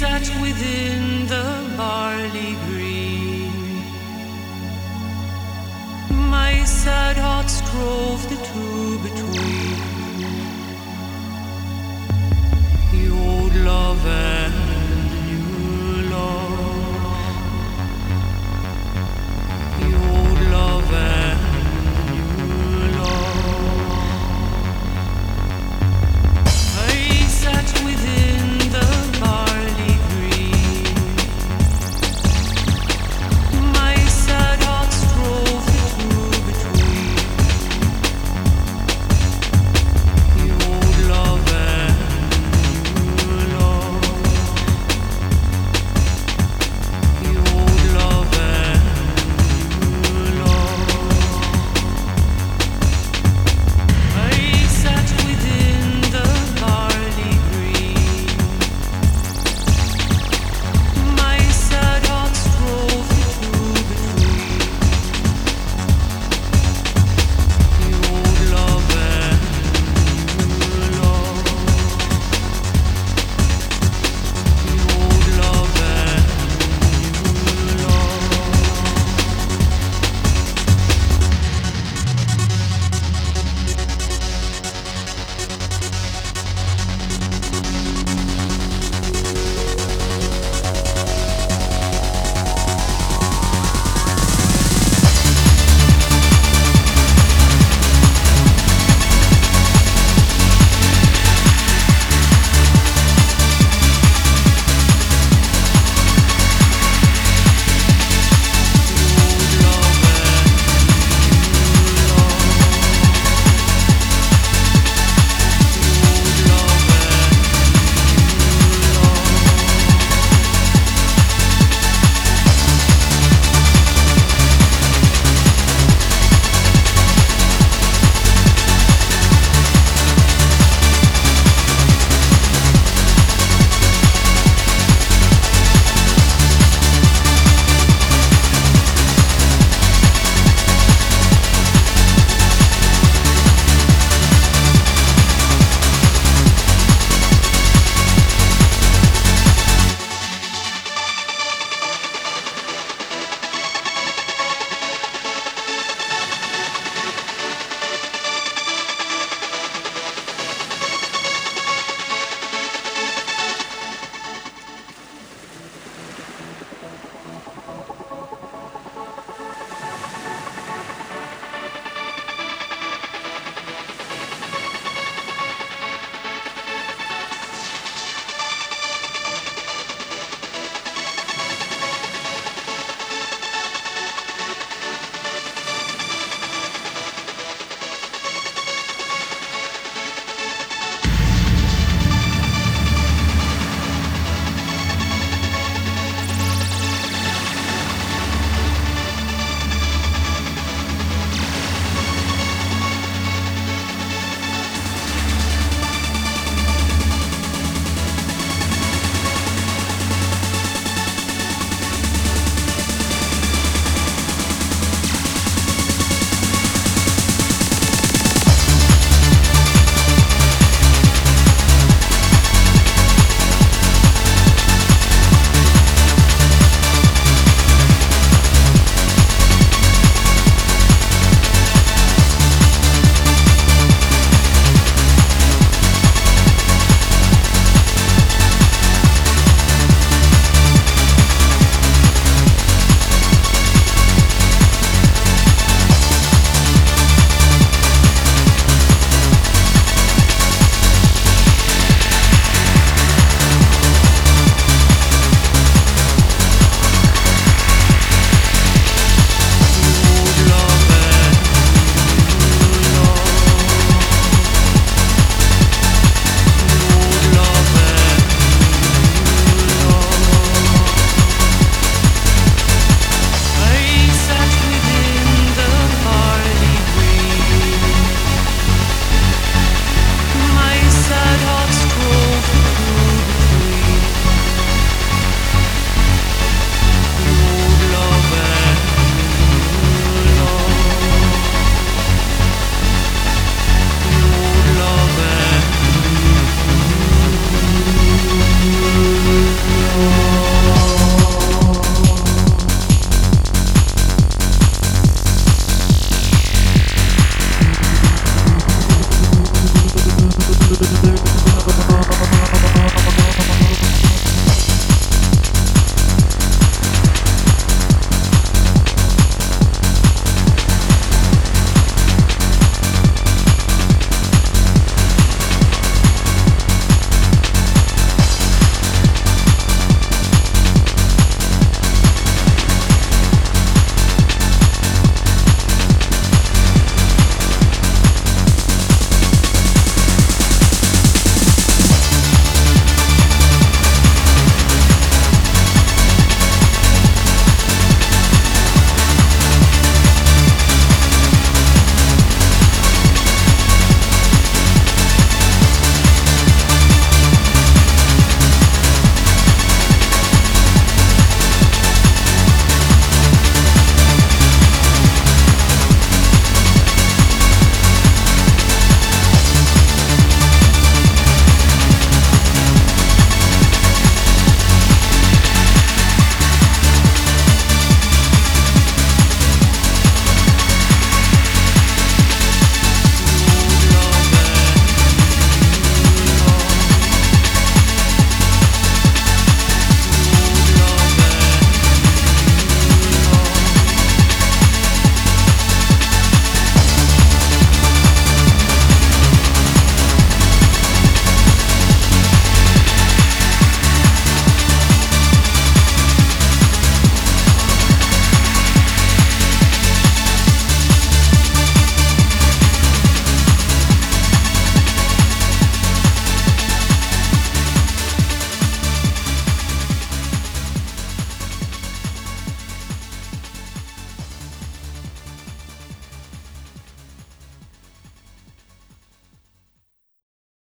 sat within the barley green. My sad heart